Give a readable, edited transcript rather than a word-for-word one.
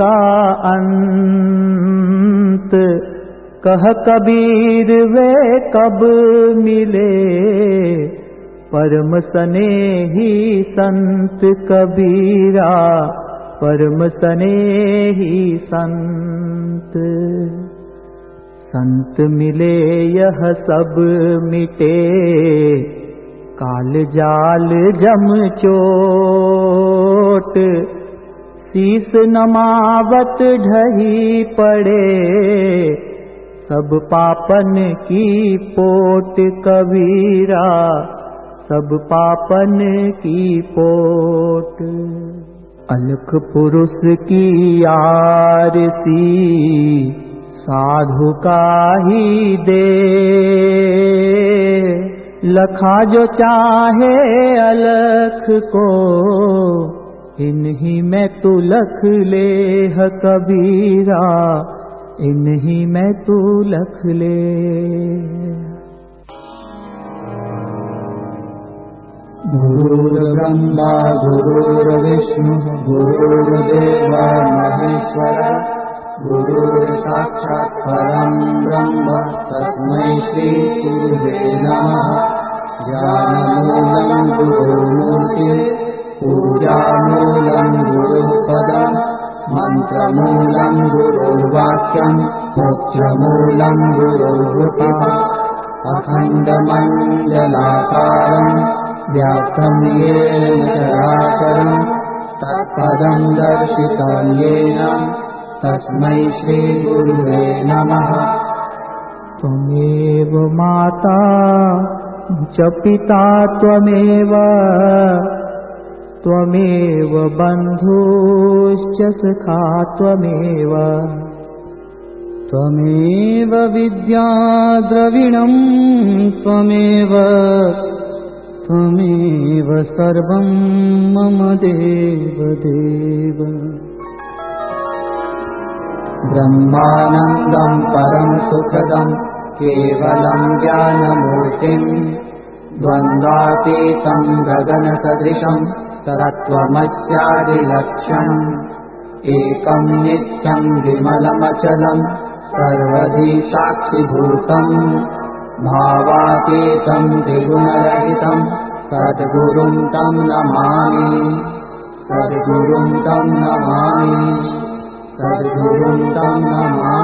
का अंत कह कबीर वे कब मिले परम स्नेही संत कबीरा परम स्नेही संत। संत मिले यह सब मिटे काल जाल जम चोट शीस नमावत ढही पड़े सब पापन की पोट कबीरा सब पापन की पोट। अलख पुरुष की आरती साधु का ही दे लखा जो चाहे अलख को इन्हीं में तू लख लेह कबीरा इन्हीं में तू लख ले। गुरुर् ब्रह्मा गुरुर्विष्णु गुरुर्देवो महेश्वरः गुरुर् साक्षात् परं ब्रह्म तस्मै श्री गुरवे नमः। ज्ञानमूलं गुरुर्मूर्तिः पूजामूलं गुरुपदं मन्त्रमूलं गुरुवाक्यं मोक्षमूलं गुरुकृपा। अखण्डमण्डलाकारं व्याप्तं येन चराचरं तत्पदं दर्शितं येन तस्मै श्रीगुरुवे नमः। त्वमेव माता च पिता त्वमेव त्वमेव बन्धुश्च सखा त्वमेव त्वमेव विद्या द्रविणं त्वमेव त्वमेव सर्वं मम देव देव। ब्रह्मानन्दं परं सुखदं केवलं ज्ञानमूर्तिं द्वन्द्वातीतं गगनसदृशं सरत्वमस्यादिलक्ष्यम् एकं नित्यं विमलमचलं सर्वधि साक्षिभूतं भावातीतं द्विगुणरहितं सद्गुरुं तं नमामि सद्गुरुं तं नमामि सद्गुरुं तं नमामि।